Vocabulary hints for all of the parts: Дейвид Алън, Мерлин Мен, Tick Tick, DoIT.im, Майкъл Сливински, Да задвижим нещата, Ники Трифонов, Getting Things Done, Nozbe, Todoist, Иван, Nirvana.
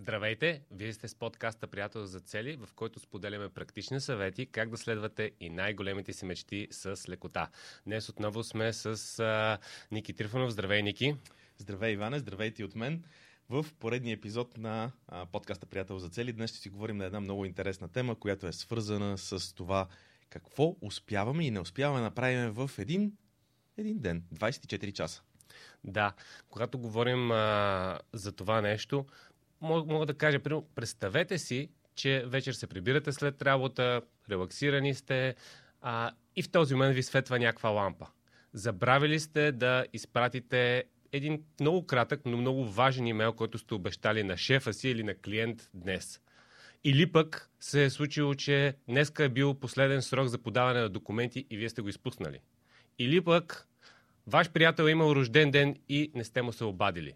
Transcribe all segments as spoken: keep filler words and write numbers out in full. Здравейте! Вие сте с подкаста "Приятел за цели", в който споделяме практични съвети как да следвате и най-големите си мечти с лекота. Днес отново сме с а, Ники Трифонов. Здравей, Ники! Здравей, Иване! Здравейте от мен! В поредния епизод на а, подкаста "Приятел за цели" днес ще си говорим на една много интересна тема, която е свързана с това какво успяваме и не успяваме да направим в един, един ден, двадесет и четири часа. Да, когато говорим а, за това нещо, мога да кажа, представете си, че вечер се прибирате след работа, релаксирани сте а, и в този момент ви светва някаква лампа. Забравили сте да изпратите един много кратък, но много важен имейл, който сте обещали на шефа си или на клиент днес. Или пък се е случило, че днеска е бил последен срок за подаване на документи и вие сте го изпуснали. Или пък ваш приятел е имал рожден ден и не сте му се обадили.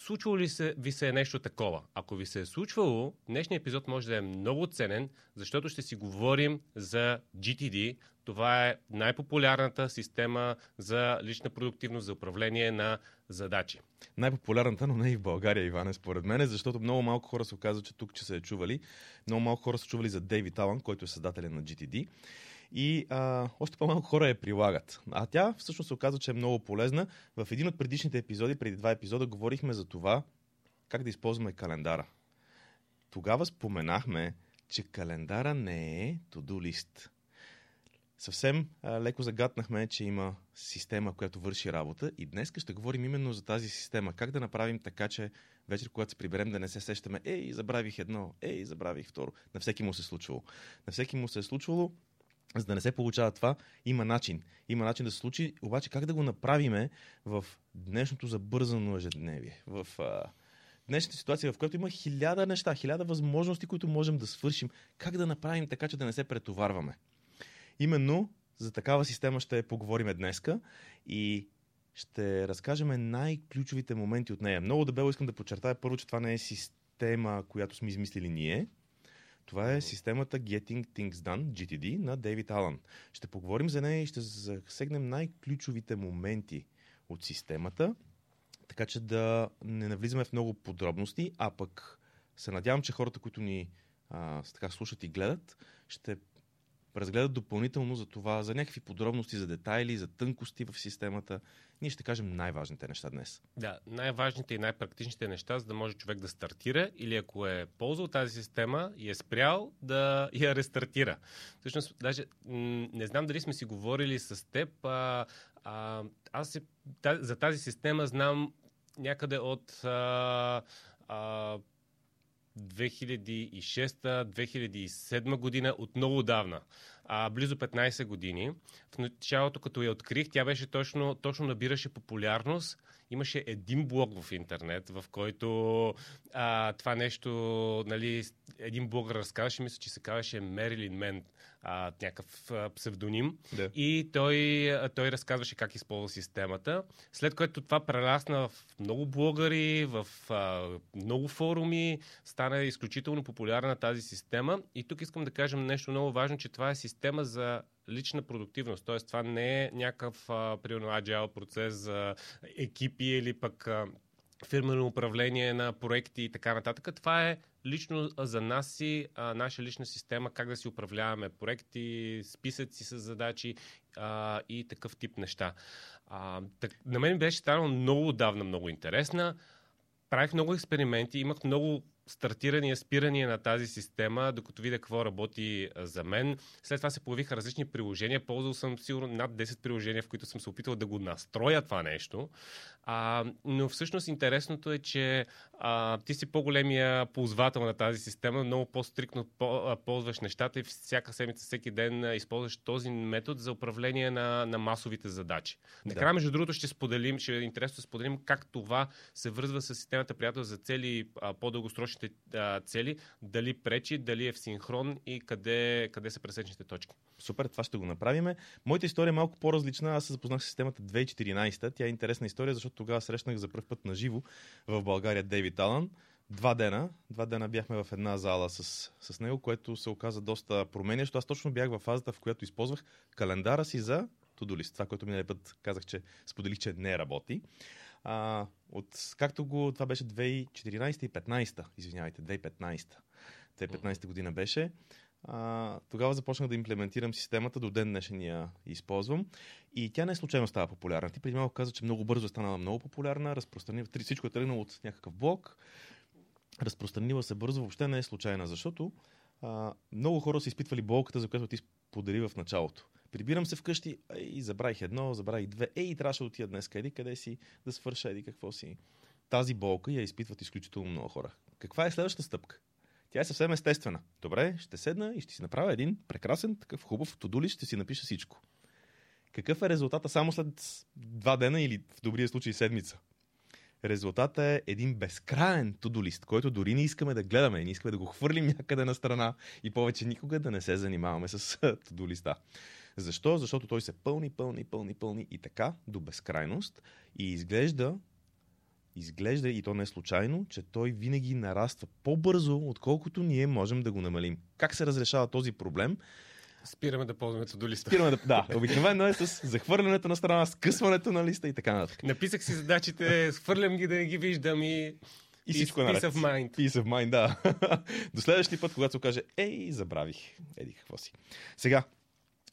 Случвало ли се, ви се е нещо такова? Ако ви се е случвало, днешният епизод може да е много ценен, защото ще си говорим за джи ти ди. Това е най-популярната система за лична продуктивност, за управление на задачи. Най-популярната, но не и в България, Иване, според мен, защото много малко хора се оказва, че тук че се е чували. Много малко хора са чували за Дейвид Алън, който е създателя на джи ти ди. И а, още по-малко хора я прилагат. А тя всъщност се оказва, че е много полезна. В един от предишните епизоди, преди два епизода, говорихме за това как да използваме календара. Тогава споменахме, че календара не е Todoist. Съвсем а, леко загатнахме, че има система, която върши работа, и днес ще говорим именно за тази система. Как да направим така, че вечер, когато се приберем, да не се сещаме «Ей, забравих едно», «Ей, забравих второ». На всеки му се е случвало. На всеки му се е случвало. За да не се получава това, има начин. Има начин да се случи, обаче как да го направиме в днешното забързано ежедневие. В а, днешната ситуация, в която има хиляда неща, хиляда възможности, които можем да свършим. Как да направим така, че да не се претоварваме. Именно за такава система ще поговорим днеска и ще разкажем най-ключовите моменти от нея. Много дебело искам да подчертая първо, че това не е система, която сме измислили ние. Това е системата Getting Things Done, джи ти ди, на Дейвид Алън. Ще поговорим за нея и ще засегнем най-ключовите моменти от системата, така че да не навлизаме в много подробности, а пък се надявам, че хората, които ни а, така слушат и гледат, ще разгледат допълнително за това, за някакви подробности, за детайли, за тънкости в системата. Ние ще кажем най-важните неща днес. Да, най-важните и най-практичните неща, за да може човек да стартира или ако е ползвал тази система и е спрял, да я рестартира. Всъщност, даже м- не знам дали сме си говорили с теб. А, а, аз си, та, за тази система знам някъде от а, а, две хиляди и шеста - две хиляди и седма година, от много давна. А, близо петнадесет години. В началото, като я открих, тя беше точно, точно набираше популярност. Имаше един блог в интернет, в който а, това нещо, нали, един блогър разказваше, мисля, че се казваше Мерлин Мен, а, някакъв а, псевдоним. Да. И той, а, той разказваше как използва системата. След което това прерасна в много блогъри, в а, много форуми, стана изключително популярна тази система. И тук искам да кажем нещо много важно, че това е система за лична продуктивност. Т.е. това не е някакъв а, примерно agile процес за екипи или пък а, фирмено управление на проекти и така нататък. Това е лично за нас и а, наша лична система, как да си управляваме проекти, списъци с задачи а, и такъв тип неща. А, так, на мен беше станало много отдавна много интересна. Правих много експерименти, имах много стартирания, спирания на тази система, докато видя какво работи за мен. След това се появиха различни приложения. Ползвал съм сигурно над десет приложения, в които съм се опитвал да го настроя това нещо. А, но всъщност интересното е, че а, ти си по-големия ползвател на тази система, много по-стриктно ползваш нещата и всяка седмица, всеки ден използваш този метод за управление на, на масовите задачи. Да. Така, между другото, ще споделим, ще е интересно да споделим как това се връзва с системата "Приятел за цели", по-дългосрочни цели, дали пречи, дали е в синхрон и къде, къде са пресечните точки. Супер, това ще го направим. Моята история е малко по-различна. Аз се запознах с системата две хиляди и четиринадесета. Тя е интересна история, защото тогава срещнах за пръв път на живо в България Дейвид Алън. Два дена. Два дена бяхме в една зала с, с него, което се оказа доста променящо. Аз точно бях във фазата, в която използвах календара си за Todoist. Това, което миналия път казах, че споделих, че не работи. А, от, както го, това беше две хиляди и четиринадесета и петнадесета, извинявайте, две хиляди и петнадесета. две хиляди и петнадесета година беше. А, тогава започнах да имплементирам системата, до ден днешен я използвам. И тя не е случайно става популярна. Ти преди малко каза, че много бързо е станала много популярна, разпространила, всичко е тръгнало от някакъв блог, разпространила се бързо, въобще не е случайна, защото а, много хора са изпитвали болката, за която ти сподели в началото. Прибирам се вкъщи, ей, забравих едно, забравих две, ей, трябваше да отида днес, еди къде си, да свърша, еди какво си. Тази болка я изпитват изключително много хора. Каква е следващата стъпка? Тя е съвсем естествена. Добре, ще седна и ще си направя един прекрасен, такъв хубав тодулист, ще си напиша всичко. Какъв е резултата само след два дена или в добрия случай седмица? Резултатът е един безкраен тодолист, който дори не искаме да гледаме, не искаме да го хвърлим някъде на страна и повече никога да не се занимаваме с тодолиста. Защо? Защото той се пълни, пълни, пълни, пълни и така до безкрайност и изглежда, изглежда и то не е случайно, че той винаги нараства по-бързо, отколкото ние можем да го намалим. Как се разрешава този проблем? Спираме да ползваме тодолиста. Спираме да, да, обикновено е с захвърлянето на страна, скъсването на листа и така нататък. Написах си задачите, схвърлям ги да не ги виждам и... И всичко наред. Peace of mind. Peace of mind, да. До следващия път, когато се окаже, ей, забравих. Еди, какво си. Сега,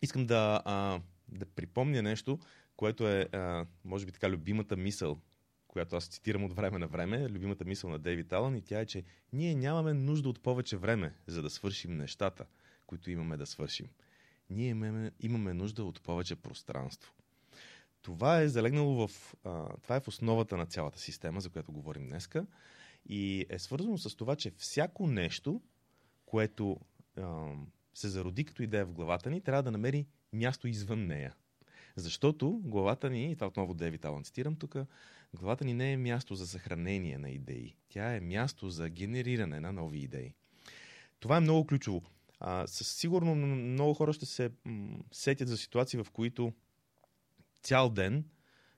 искам да, а, да припомня нещо, което е, а, може би така, любимата мисъл, която аз цитирам от време на време, любимата мисъл на Дейвид Алън, и тя е, че ние нямаме нужда от повече време, за да свършим нещата, които имаме да свършим. Ние имаме, имаме нужда от повече пространство. Това е залегнало в... А, това е в основата на цялата система, за която говорим днеска, и е свързано с това, че всяко нещо, което а, се зароди като идея в главата ни, трябва да намери място извън нея. Защото главата ни, и това отново Дейвид Алън цитирам тук, главата ни не е място за съхранение на идеи. Тя е място за генериране на нови идеи. Това е много ключово. А, със сигурно много хора ще се м- сетят за ситуации, в които цял ден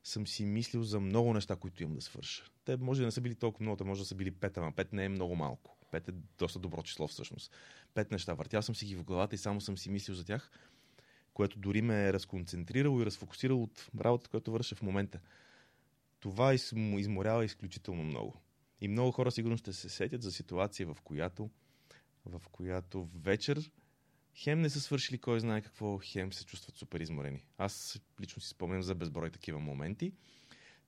съм си мислил за много неща, които имам да свърша. Те може да не са били толкова много, те може да са били пет, ама пет не е много малко. Пет е доста добро число всъщност. Пет неща. Въртял съм си ги в главата и само съм си мислил за тях, което дори ме е разконцентрирало и разфокусирало от работата, която върша в момента. Това изморява изключително много. И много хора сигурно ще се сетят за ситуация, в която в която вечер хем не са свършили кой знае какво, хем се чувстват супер изморени. Аз лично си спомням за безброй такива моменти.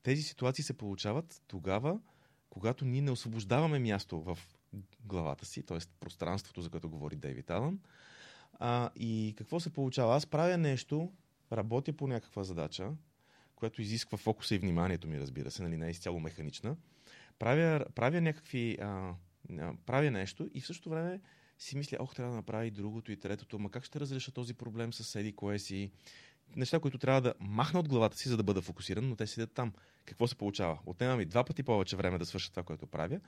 Тези ситуации се получават тогава, когато ние не освобождаваме място в главата си, т.е. пространството, за което говори Дейвид Алън. А, и какво се получава? Аз правя нещо, работя по някаква задача, която изисква фокуса и вниманието ми, разбира се, нали, не е изцяло механична. Правя, правя някакви... А, правя нещо и в същото време си мисля, ох, трябва да направя и другото и третото, ама как ще разреша този проблем с еди кое си? Неща, които трябва да махна от главата си, за да бъда фокусиран, но те седят там. Какво се получава? Отнема ми два пъти повече време да свърша това, което правя,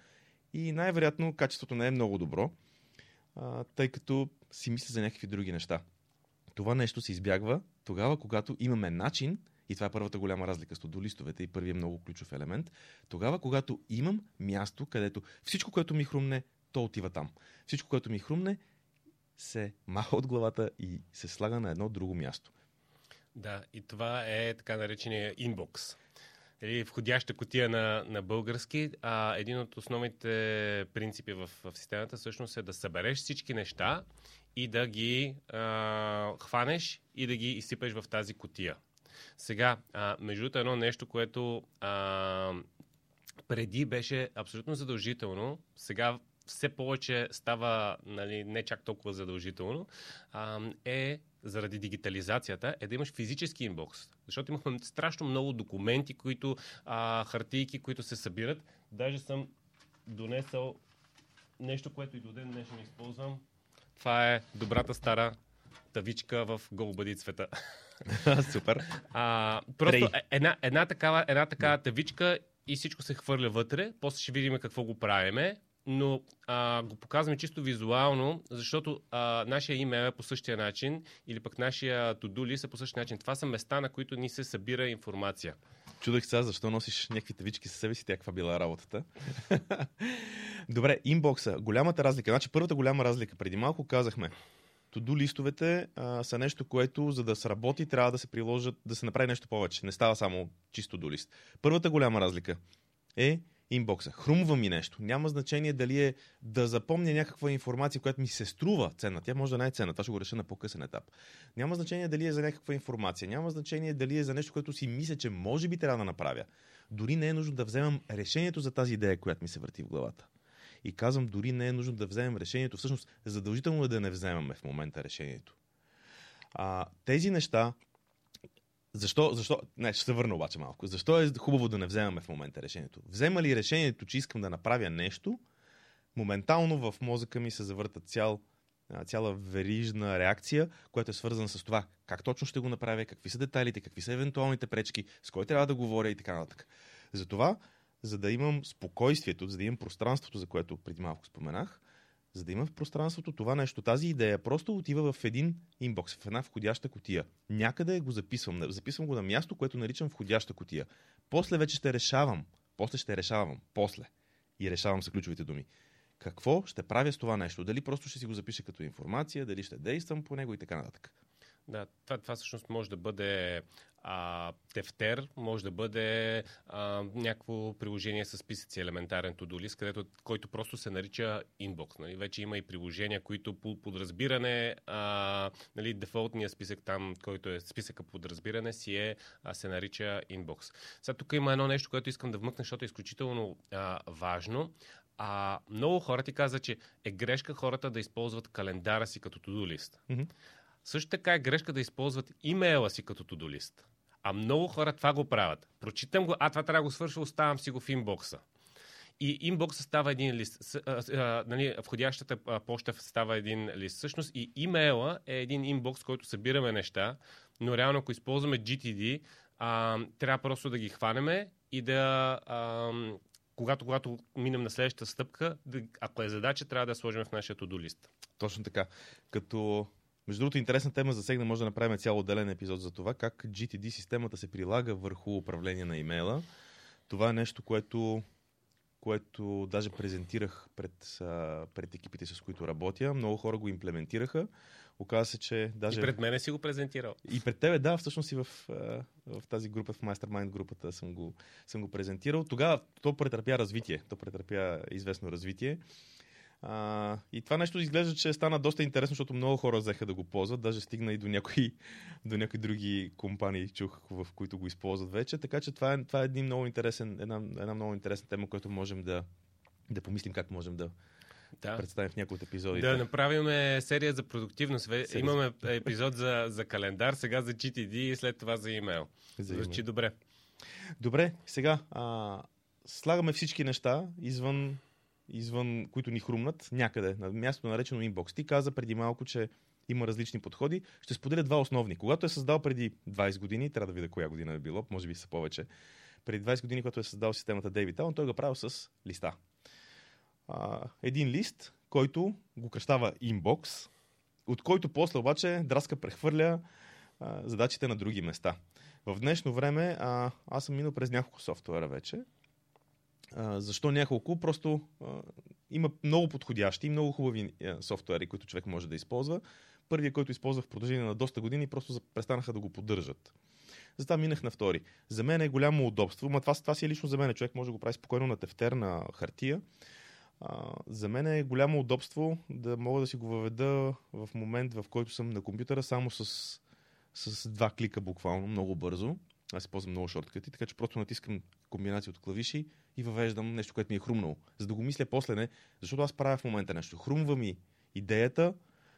и най-вероятно качеството не е много добро, а, тъй като си мисля за някакви други неща. Това нещо се избягва тогава, когато имаме начин, и това е първата голяма разлика с тодолистовете и първият много ключов елемент. Тогава, когато имам място, където всичко, което ми хрумне, то отива там. Всичко, което ми хрумне, се маха от главата и се слага на едно друго място. Да, и това е така наречения инбокс. Или входяща кутия на, на български. А един от основните принципи в, в системата всъщност е да събереш всички неща и да ги а, хванеш и да ги изсипеш в тази кутия. Сега, а, между другото, едно нещо, което а, преди беше абсолютно задължително, сега все повече става, нали, не чак толкова задължително, а, е заради дигитализацията, е да имаш физически инбокс. Защото имаме страшно много документи, които, а, хартийки, които се събират. Даже съм донесъл нещо, което и до ден днешен използвам. Това е добрата стара тавичка в голубади цвета. Супер. А, просто една, една, такава, една такава тавичка и всичко се хвърля вътре. После ще видим какво го правиме. Но а, го показваме чисто визуално, защото а, нашия имейл е по същия начин или пък нашия тодули са по същия начин. Това са места, на които ни се събира информация. Чудах сега защо носиш някакви тавички със себе си, тя каква била работата. Добре, инбокса. Голямата разлика. Значи първата голяма разлика. Преди малко казахме, to-do листовете а, са нещо, което за да сработи, трябва да се приложат, да се направи нещо повече. Не става само чисто to-do лист. Първата голяма разлика е инбокса. Хрумва ми нещо. Няма значение дали е да запомня някаква информация, която ми се струва ценна. Тя може да не е ценна. Това ще го реша на по-късен етап. Няма значение дали е за някаква информация. Няма значение дали е за нещо, което си мисля, че може би трябва да направя. Дори не е нужно да вземам решението за тази идея, която ми се върти в главата. И казвам, дори не е нужно да вземем решението. Всъщност, задължително е да не вземаме в момента решението. А, тези неща... Защо? Защо? Не, ще се върна обаче малко. Защо е хубаво да не вземаме в момента решението? Взема ли решението, че искам да направя нещо, моментално в мозъка ми се завърта цял, цяла верижна реакция, която е свързана с това как точно ще го направя, какви са детайлите, какви са евентуалните пречки, с кой трябва да говоря и така нататък. Затова, за да имам спокойствието, за да имам пространството, за което преди малко споменах, за да има в пространството това нещо, тази идея просто отива в един инбокс, в една входяща кутия. Някъде го записвам. Записвам го на място, което наричам входяща кутия. После вече ще решавам. После ще решавам. После. И решавам са ключовите думи. Какво ще правя с това нещо? Дали просто ще си го запиша като информация, дали ще действам по него и така нататък. Да, това, това всъщност може да бъде а, тефтер, може да бъде а, някакво приложение с списъци, елементарен to-do list, където, който просто се нарича инбокс. Нали? Вече има и приложения, които по подразбиране, а, нали, дефолтния списък там, който е списъка подразбиране, си е, а, се нарича инбокс. Сега тук има едно нещо, което искам да вмъкна, защото е изключително а, важно. А, много хора ти каза, че е грешка хората да използват календара си като to-do list. Mm-hmm. Също така е грешка да използват имейла си като to-do лист. А много хора това го правят. Прочитам го, а това трябва да го свърша, оставам си го в инбокса. И инбокса става един лист. С, а, а, нали, входящата а, поща става един лист. Всъщност и имейла е един инбокс, който събираме неща, но реално ако използваме джи ти ди, а, трябва просто да ги хванеме и да... А, Когато, когато минем на следващата стъпка, ако е задача, трябва да сложим в нашия to-do лист. Точно така. Като... Между другото, интересна тема засегна, може да направим цял отделен епизод за това, как джи ти ди системата се прилага върху управление на имейла. Това е нещо, което, което даже презентирах пред, пред екипите, с които работя. Много хора го имплементираха. Оказва се, че даже... И пред мене си го презентирал. И пред тебе, да, всъщност и в, в тази група, в Mastermind групата съм го, съм го презентирал. Тогава то претърпя развитие, то претърпя известно развитие. А, и това нещо изглежда, че стана доста интересно, защото много хора взеха да го ползват. Даже стигна и до някои, до някои други компании, чух, в които го използват вече. Така че това е, това е един много интересен, една, една много интересна тема, която можем да, да помислим как можем да... Да. Представим в някои от епизодите. Да, направим серия за продуктивност. Серия. Имаме епизод за, за календар, сега за джи ти ди и след това за имейл. Звучи добре. Добре, сега а, слагаме всички неща извън, извън, които ни хрумнат някъде, на място наречено инбокс. Ти каза преди малко, че има различни подходи. Ще споделя два основни. Когато е създал преди двайсет години, трябва да видя коя година е било, може би са повече. Преди двайсет години, когато е създал системата Дейвид Алън, той го правил с листа. Uh, един лист, който го кръщава инбокс, от който после обаче драска прехвърля uh, задачите на други места. В днешно време uh, аз съм минал през няколко софтуера вече. Uh, защо няколко? Просто uh, има много подходящи и много хубави uh, софтуери, които човек може да използва. Първият, който използвах в продължение на доста години, просто престанаха да го поддържат. Затова минах на втори. За мен е голямо удобство, но това, това си е лично за мен. Човек може да го прави спокойно на тефтер, на хартия. Uh, за мен е голямо удобство да мога да си го въведа в момент, в който съм на компютъра, само с, с два клика буквално, много бързо. Аз използвам много шорткати, така че просто натискам комбинация от клавиши и въвеждам нещо, което ми е хрумнало. За да го мисля после, не, защото аз правя в момента нещо. Хрумва ми идеята,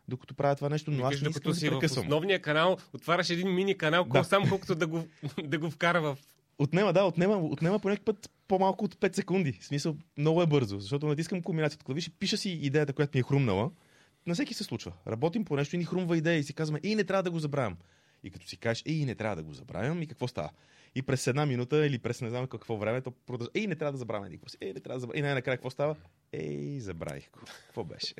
докато правя това нещо, но аз не искам да си прекъсвам. В основния канал отваряш един мини канал, да. Сам колкото да го, да го вкара в... Отнема, да, отнема, отнема по някакъв път по-малко от пет секунди. В смисъл, много е бързо, защото натискам комбинация от клавиши, пиша си идеята, която ми е хрумнала. На всеки се случва. Работим по нещо и ни хрумва идея и си казваме, и не трябва да го забравям. И като си кажеш, и не трябва да го забравям, и какво става? И през една минута или през не знам какво време, то продължава. Ей, не трябва да забравя никакво си. Ей, не трябва да забравя. И най-накрая какво става? Ей, забравих го. Какво беше?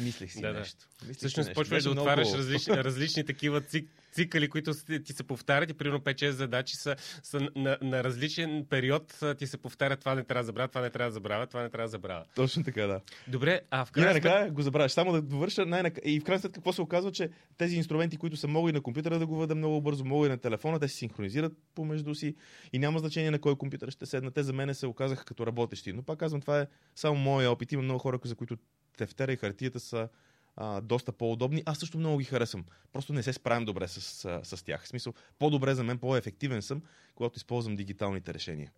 Мислих си да, нещо. Да. Мислих Всъщност, почваш да много... отваряш различни, различни такива цик, цикъли, които ти се повтарят и примерно пет-шест задачи са, са на, на различен период, ти се повтарят, това не трябва да забравя, това не трябва да забравя, това не трябва да забравя. Точно така, да. Добре, а в крайна сметка... Най-накрая го забравяш, само да довърша най-накрая. И в крайна сметка какво се оказва, че тези инструменти, които са могат и на компютъра да го въдат много бързо, могат и на телефона, те се синхронизират помежду си и няма значение на кой компютър ще седна. Те за мен се оказаха като работещи. Но пак казвам, това е само моя опит. Има много хора, за които тефтера и хартията са а, доста по-удобни. Аз също много ги харесвам. Просто не се справям добре с, с, с тях. В смисъл, по-добре за мен, по-ефективен съм, когато използвам дигиталните решения.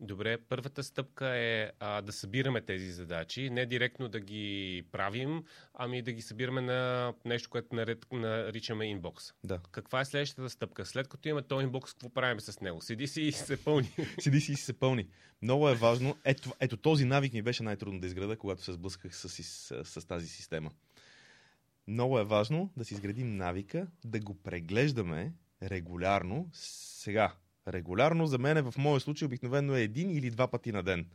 Добре, първата стъпка е а, да събираме тези задачи. Не директно да ги правим, ами да ги събираме на нещо, което наред, наричаме инбокс. Да. Каква е следващата стъпка? След като имаме този инбокс, какво правим с него? Седи си и се пълни. Седи си и се пълни. Много е важно. Ето, ето този навик ми беше най-трудно да изграда, когато се сблъсках с, с, с, с тази система. Много е важно да си изградим навика, да го преглеждаме регулярно сега. Регулярно за мен в моя случай обикновено е един или два пъти на ден.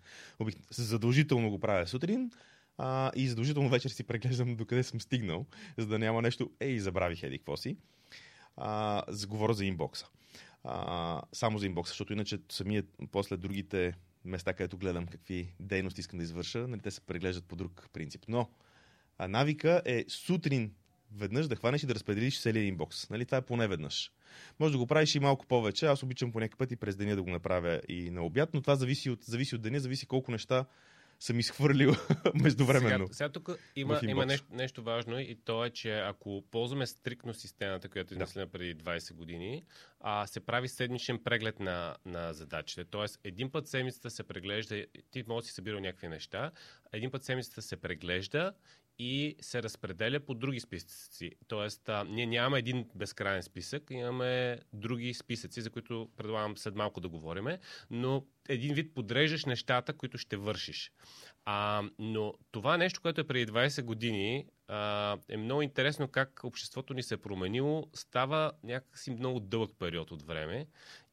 Задължително го правя сутрин а, и задължително вечер си преглеждам докъде съм стигнал, за да няма нещо, ей, забравих еди какво си. А, говоря за инбокса. А, само за инбокса, защото иначе самият после другите места, където гледам какви дейности искам да извърша, нали, те се преглеждат по друг принцип. Но а, навика е сутрин веднъж да хванеш и да разпределиш целия инбокс. Нали, това е поне веднъж. Може да го правиш и малко повече. Аз обичам по някакъв път и през деня да го направя и на обяд, но това зависи от, зависи от деня, зависи колко неща съм изхвърлил междувременно. Сега, сега тук има, има нещо, нещо важно и то е, че ако ползваме стриктно системата, която измислена да. преди двайсет години, а се прави седмичен преглед на, на задачите. Тоест, един път седмицата се преглежда, ти може да си събира някакви неща, един път седмицата се преглежда и се разпределя по други списъци. Тоест, а, ние нямаме един безкрайен списък, имаме други списъци, за които предлагам след малко да говорим, но един вид подреждаш нещата, които ще вършиш. А, но това нещо, което е преди двайсет години, а, е много интересно как обществото ни се е променило, става някакси много дълъг период от време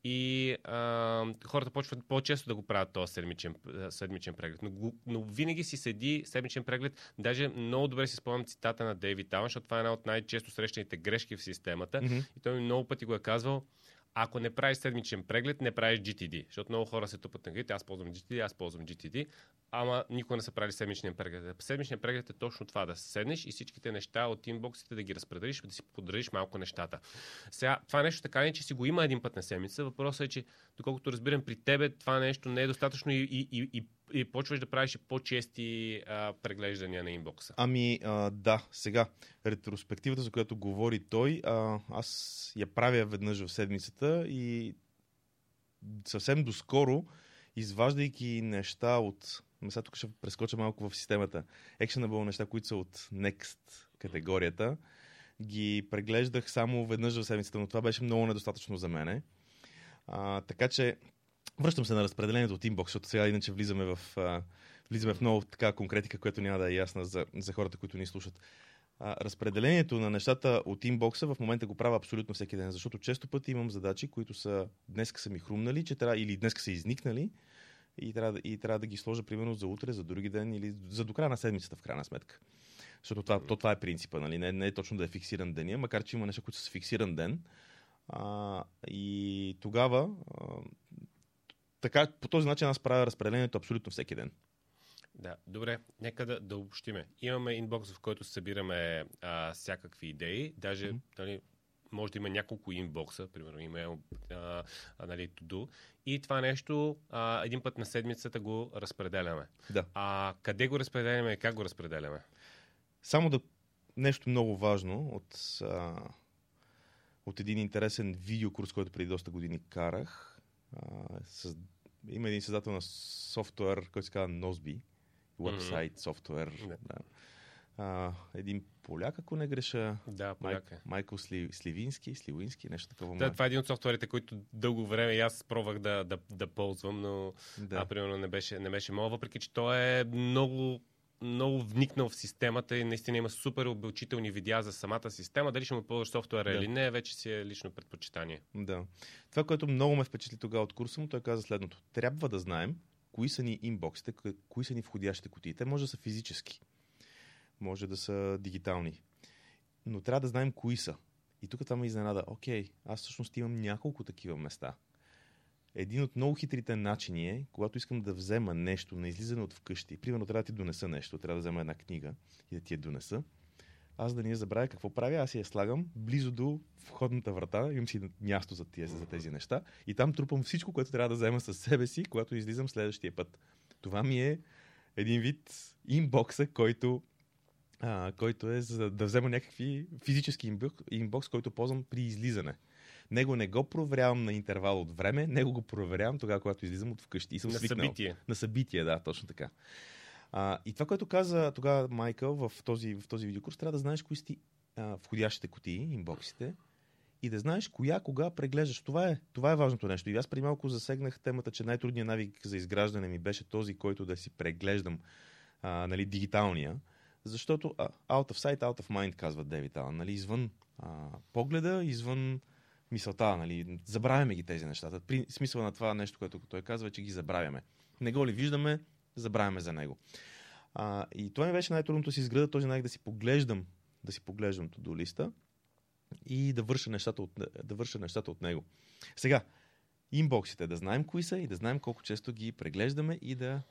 и а, хората почват по-често да го правят този седмичен, седмичен преглед. Но, но винаги си седи седмичен преглед. Даже много добре си спомням цитата на Дейвид Алън, защото това е една от най-често срещаните грешки в системата. Mm-hmm. И той ми много пъти го е казвал: ако не правиш седмичен преглед, не правиш джи ти ди. Защото много хора се тупат на грите, аз ползвам джи ти ди, аз ползвам джи ти ди, ама никога не са правили седмичния преглед. Седмичния преглед е точно това, да седнеш и всичките неща от инбоксите да ги разпределиш, да си подредиш малко нещата. Сега, това нещо така не, че си го има един път на седмица. Въпросът е, че доколкото разбирам при тебе, това нещо не е достатъчно и, и, и, и, и почваш да правиш и по-чести а, преглеждания на инбокса. Ами а, да, сега, ретроспективата, за която говори той, а, аз я правя веднъж в седмицата. И съвсем доскоро, изваждайки неща от... Сега тук ще прескоча малко в системата. Actionable неща, които са от Next категорията, ги преглеждах само веднъж в седмицата, но това беше много недостатъчно за мене. А, така че връщам се на разпределението от Inbox, защото сега иначе влизаме в, а, влизаме в много така конкретика, която няма да е ясна за, за хората, които ни слушат. А, разпределението на нещата от инбокса в момента го правя абсолютно всеки ден, защото често пъти имам задачи, които са днеска са ми хрумнали, че трябва, или днеска са изникнали и трябва, и трябва да ги сложа примерно за утре, за други ден или за до края на седмицата в крайна сметка. Защото това, то, това е принципа, нали? Не, не е точно да е фиксиран деня, макар че има неща, които са с фиксиран ден. А, и тогава а, така, по този начин аз правя разпределението абсолютно всеки ден. Да, добре, нека да, да обобщиме. Имаме инбокс, в който събираме а, всякакви идеи, даже mm-hmm. нали, може да има няколко инбокса, примерно имейл, а, нали, to-do, и това нещо а, един път на седмицата го разпределяме. Да. А къде го разпределяме и как го разпределяме? Само да нещо много важно от, а, от един интересен видеокурс, който преди доста години карах. А, с... Има един създател на софтуер, който се казва Nozbe. Уебсайт, софтуер. Mm-hmm. Да. А, един поляк, ако не греша. Да, поляк е. Майкъл Сли, Сливински, Сливински, нещо такова. Да, това е един от софтуерите, които дълго време и аз пробвах да, да, да ползвам, но да. а, примерно не беше, не беше мога, въпреки че той е много... много вникнал в системата и наистина има супер обучителни видеа за самата система. Дали ще му ползваш софтуера да. или не, вече си е лично предпочитание. Да. Това, което много ме впечатли тогава от курса му, той каза следното. Трябва да знаем кои са ни инбоксите, кои са ни входящите кутии. Те може да са физически, може да са дигитални, но трябва да знаем кои са. И тук там ме изненада. Окей, аз всъщност имам няколко такива места. Един от много хитрите начини е, когато искам да взема нещо на излизане от вкъщи, примерно трябва да ти донеса нещо, трябва да взема една книга и да ти я донеса, аз да не я забравя какво правя, аз я слагам близо до входната врата, имам си място за тези, за тези неща и там трупам всичко, което трябва да взема със себе си, когато излизам следващия път. Това ми е един вид инбокса, който, а, който е за да взема някакви физически инбокс, който ползвам при излизане. Него не го проверявам на интервал от време, него го проверявам тогава, когато излизам от вкъщи. И съм на свикнал. Събитие. На събитие, да, точно така. А, и това, което каза тогава Майкъл в този, в този видеокурс, трябва да знаеш кои си входящите кутии, инбоксите, и да знаеш коя, кога преглеждаш. Това е, това е важното нещо. И аз преди малко засегнах темата, че най-трудният навик за изграждане ми беше този, който да си преглеждам, а, нали, дигиталния. Защото а, out of sight, out of mind, казва Дейвид Алън. Нали, извън а, погледа, извън мисълта, нали, забравяме ги тези нещата. При смисъл на това нещо, което той казва, че ги забравяме. Не го ли виждаме, забравяме за него. А, и това ми беше най-трудното да си изграда този навик да си поглеждам, да си поглеждам до листа и да върша нещата от, да върша нещата от него. Сега, инбоксите, да знаем кои са и да знаем колко често ги преглеждаме и да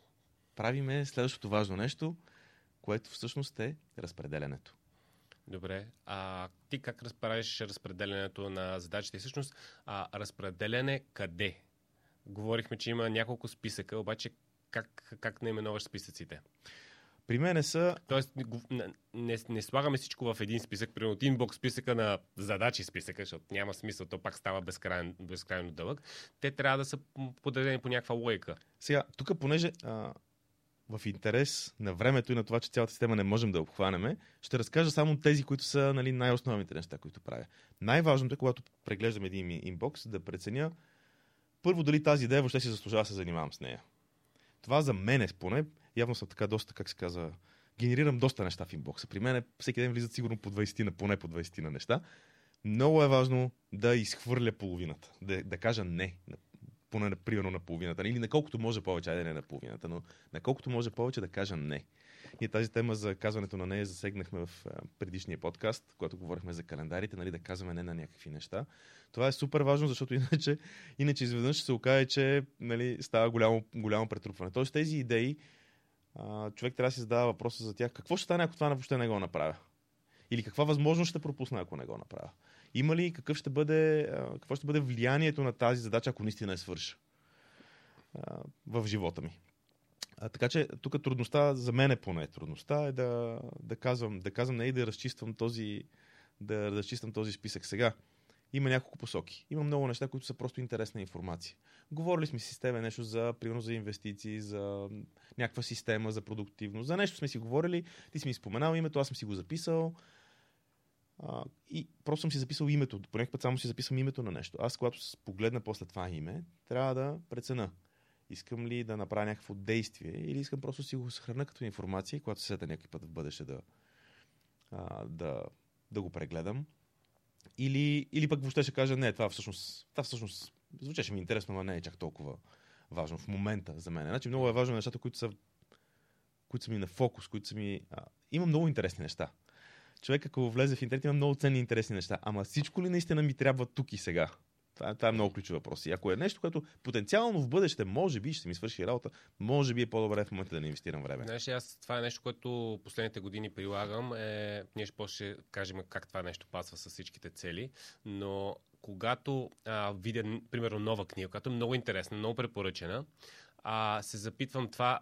правиме следващото важно нещо, което всъщност е разпределянето. Добре. А ти как разправиш разпределянето на задачите? Всъщност, а, разпределяне къде? Говорихме, че има няколко списъка, обаче как, как наименуваш списъците? При мене са... Тоест, не, не, не слагаме всичко в един списък, примерно от инбокс списъка на задачи списъка, защото няма смисъл, то пак става безкрайно, безкрайно дълъг. Те трябва да са подредени по някаква логика. Сега, тук понеже... А... в интерес на времето и на това, че цялата система не можем да обхванеме, ще разкажа само тези, които са, нали, най-основните неща, които правя. Най-важното е, когато преглеждам един инбокс, да преценя първо дали тази идея въобще си заслужава да се занимавам с нея. Това за мен е поне, явно съм така доста, как се казва, генерирам доста неща в инбокса. При мен всеки ден влизат сигурно по двайсет на, поне по двайсет на неща. Много е важно да изхвърля половината, да, да кажа не. Поне, примерно, на половината. Или на колкото може повече, айде не на половината, но на колкото може повече да кажа не. Ние тази тема за казването на не засегнахме в предишния подкаст, когато говорихме за календарите, нали, да казваме не на някакви неща. Това е супер важно, защото иначе, иначе изведнъж ще се окаже, че, нали, става голямо, голямо претрупване. Тоест тези идеи, човек трябва да си задава въпроса за тях. Какво ще стане, ако това въобще не го направя? Или каква възможност ще пропусна, ако не го направя? Има ли какъв ще бъде, какво ще бъде влиянието на тази задача, ако наистина я свърша в живота ми? А, така че тук трудността, за мен е поне трудността, е да, да казвам, да казвам не и да разчиствам този, да разчиствам този списък. Сега има няколко посоки. Има много неща, които са просто интересна информация. Говорили сме си с тебе нещо за, примерно, за инвестиции, за някаква система, за продуктивност. За нещо сме си говорили, ти си ми споменал името, аз съм си го записал. Uh, и просто съм си записал името. По някакъв път само си записвам името на нещо. Аз, когато погледна после това име, трябва да прецена. Искам ли да направя някакво действие или искам просто си го съхраня като информация, когато се сета някакъв път в бъдеще да, uh, да, да го прегледам. Или, или пък въобще ще кажа, не, това всъщност, това всъщност звучеше ми интересно, но не е чак толкова важно в момента за мен. Значи много е важно нещата, които са, които са ми на фокус, които са ми... Uh, има много интересни неща. Човек, ако влезе в интернет, има много ценни и интересни неща. Ама всичко ли наистина ми трябва тук и сега? Това, това е много ключов въпрос. И ако е нещо, което потенциално в бъдеще, може би ще ми свърши работа, може би е по-добре в момента да не инвестирам време. Знаеш, аз това е нещо, което последните години прилагам. Е... Ние ще после кажем как това нещо пасва с всичките цели, но когато а, видя, примерно, нова книга, която е много интересна, много препоръчена, а, се запитвам това.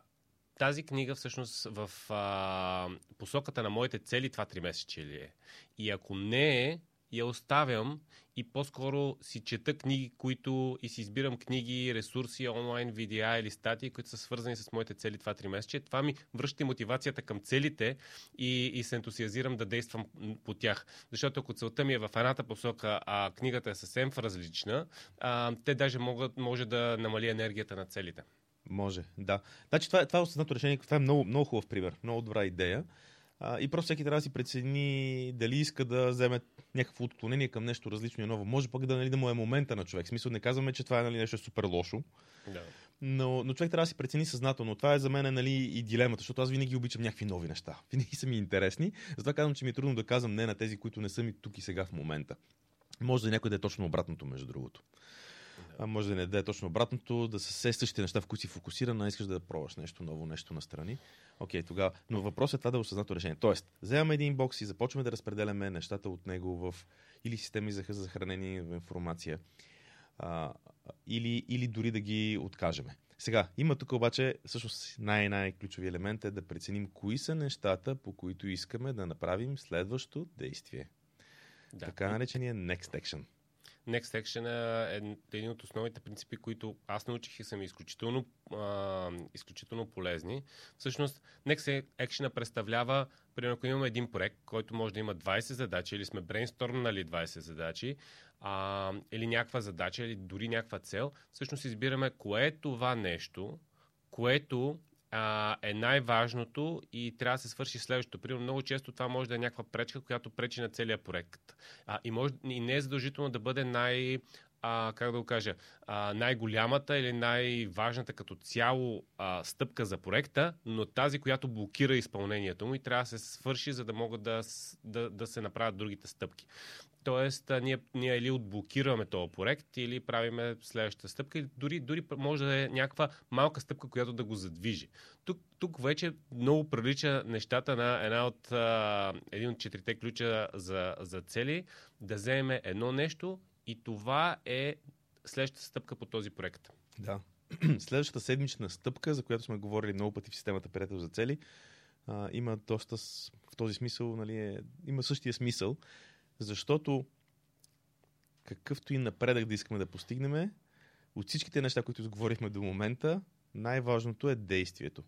Тази книга всъщност в а, посоката на моите цели това три месече ли е? И ако не е, я оставям и по-скоро си чета книги, които и си избирам книги, ресурси, онлайн видеа или статии, които са свързани с моите цели това три месече. Това ми връща мотивацията към целите и, и се ентусиазирам да действам по тях. Защото ако целта ми е в едната посока, а книгата е съвсем различна, а, те даже могат, може да намали енергията на целите. Може, да. Значи това, това е осъзнато решение, това е много, много хубав пример, много добра идея. А, и просто всеки трябва да си прецени дали иска да вземе някакво отклонение към нещо различно и ново. Може пък да, нали, да му е момента на човек. В смисъл не казваме, че това е, нали, нещо супер лошо. Да. Но, но човек трябва да си прецени съзнателно. Това е за мен, нали, и дилемата, защото аз винаги обичам някакви нови неща. Винаги са ми интересни. Затова казвам, че ми е трудно да казвам не на тези, които не са ми тук и сега в момента. Може да някой да е точно обратното, между другото. А може да не да е точно обратното, да се същите неща, в които си фокусиран, а искаш да пробваш нещо ново, нещо настрани. Окей, тогава. Но въпросът е това да е осъзнато решение. Тоест, вземаме един бокс и започваме да разпределяме нещата от него в или системи за съхранение на информация, а, или, или дори да ги откажеме. Сега, има тук обаче, всъщност най-най-ключови елемент е да преценим кои са нещата, по които искаме да направим следващо действие. Да. Така наречения Next Action. Next Action е един от основните принципи, които аз научих и са ми изключително, а, изключително полезни. Всъщност, Next Action представлява, примерно, ако имаме един проект, който може да има двайсет задачи, или сме брейнстормнали двайсет задачи, а, или някаква задача, или дори някаква цел, всъщност избираме кое е това нещо, което а, е най-важното и трябва да се свърши следващото. Примерно, много често това може да е някаква пречка, която пречи на целия проект. А, и, може, и не е задължително да бъде най- а, как да го кажа, а, най-голямата или най-важната като цяло а, стъпка за проекта, но тази, която блокира изпълнението му и трябва да се свърши, за да могат да, да, да се направят другите стъпки. Тоест, ние, ние или отблокираме този проект, или правиме следващата стъпка, или дори, дори може да е някаква малка стъпка, която да го задвижи. Тук, тук вече много прилича нещата на една от, а, един от четирите ключа за, за цели, да вземем едно нещо и това е следващата стъпка по този проект. Да. Следващата седмична стъпка, за която сме говорили много пъти в системата Приятел за цели, а, има доста в този смисъл, нали, е, има същия смисъл. Защото какъвто и напредък да искаме да постигнем, от всичките неща, които изговорихме до момента, най-важното е действието.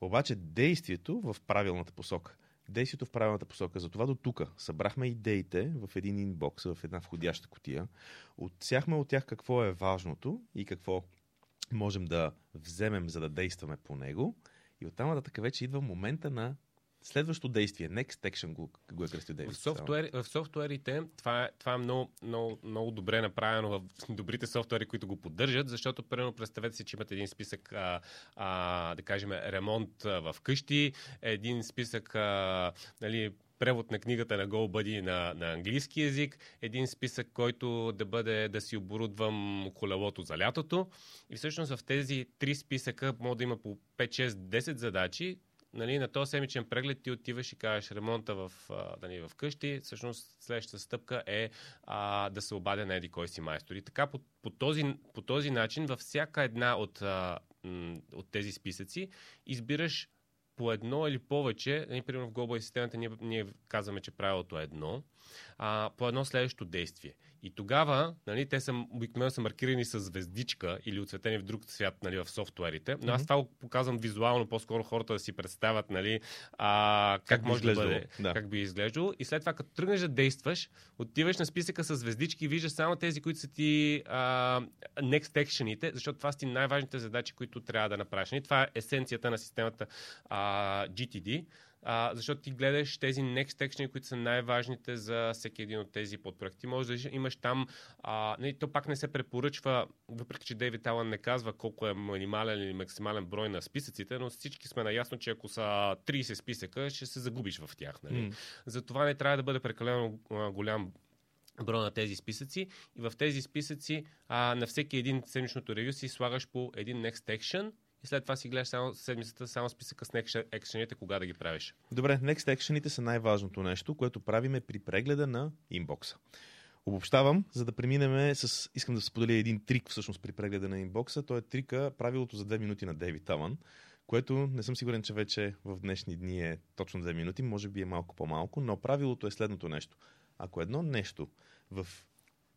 Обаче действието в правилната посока. Действието в правилната посока. Затова до тук събрахме идеите в един инбокс, в една входяща кутия. Отсяхме от тях какво е важното и какво можем да вземем, за да действаме по него. И оттам нататък вече идва момента на следващо действие, Next Action го, го е кръстил Дейвид. В, софтуер, в софтуерите това е, това е много, много, много добре направено в добрите софтуери, които го поддържат, защото примерно представете си, че имате един списък, а, а, да кажем, ремонт в къщи, един списък, а, нали, превод на книгата на GoBuddy на, на английски език, един списък, който да бъде да си оборудвам колелото за лятото. И всъщност в тези три списъка може да има по пет, шест, десет задачи. Нали, на този седмичен преглед ти отиваш и кажеш ремонта в, нали, в къщи. Всъщност следващата стъпка е а, да се обадя на еди кой си майстор. И така по, по, този, по този начин във всяка една от, а, от тези списъци избираш по едно или повече. Нали, примерно в GoBuddy системата ние, ние казваме, че правилото е едно. А, по едно следващо действие. И тогава, нали, те са, обикновено са маркирани с звездичка или отцветени в друг цвят, нали, в софтуерите. Но аз това го показвам визуално, по-скоро хората да си представят, нали, а, как, как може да бъде, да. Как би изглеждало. И след това, като тръгнеш да действаш, отиваш на списъка с звездички и виждаш само тези, които са ти а, next action-ите, защото това са ти най-важните задачи, които трябва да направиш. И това е есенцията на системата а, джи ти ди. А, защото ти гледаш тези next action, които са най-важните за всеки един от тези подпроекти. Може да имаш там, а, не, то пак не се препоръчва, въпреки че Дейвид Алън не казва колко е минимален или максимален брой на списъците, но всички сме наясно, че ако са трийсет списъка, ще се загубиш в тях. Нали? Mm. Затова не трябва да бъде прекалено голям броя на тези списъци и в тези списъци а, на всеки един седмичното ревю си слагаш по един next action. И след това си гледаш само седмицата, само списъка с next action-ите, кога да ги правиш. Добре, next action-ите са най-важното нещо, което правиме при прегледа на инбокса. Обобщавам, за да преминем с... Искам да споделя един трик всъщност при прегледа на инбокса. Той е трика правилото за две минути на Дейвид Алън, което не съм сигурен, че вече в днешни дни е точно две минути, може би е малко по-малко, но правилото е следното нещо. Ако едно нещо в